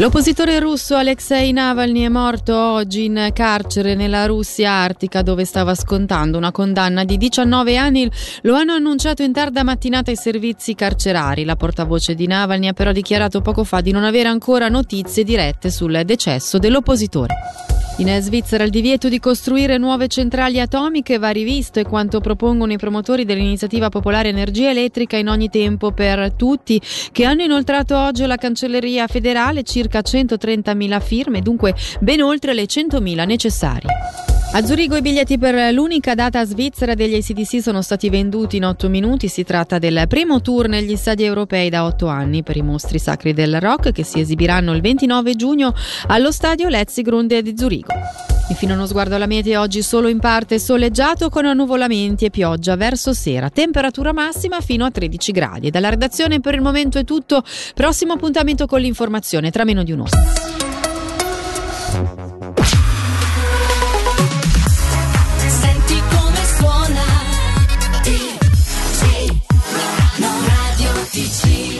L'oppositore russo Alexei Navalny è morto oggi in carcere nella Russia artica, dove stava scontando una condanna di 19 anni. Lo hanno annunciato in tarda mattinata i servizi carcerari. La portavoce di Navalny ha però dichiarato poco fa di non avere ancora notizie dirette sul decesso dell'oppositore. In Svizzera il divieto di costruire nuove centrali atomiche va rivisto, e quanto propongono i promotori dell'iniziativa popolare Energia Elettrica in ogni tempo per tutti, che hanno inoltrato oggi alla Cancelleria federale circa 130.000 firme, dunque ben oltre le 100.000 necessarie. A Zurigo i biglietti per l'unica data svizzera degli AC/DC sono stati venduti in 8 minuti. Si tratta del primo tour negli stadi europei da 8 anni per i mostri sacri del rock, che si esibiranno il 29 giugno allo stadio Letzigrund di Zurigo. Infine uno sguardo alla meteo: oggi solo in parte soleggiato con annuvolamenti e pioggia verso sera, temperatura massima fino a 13 gradi. Dalla redazione per il momento è tutto, prossimo appuntamento con l'informazione tra meno di un'ora.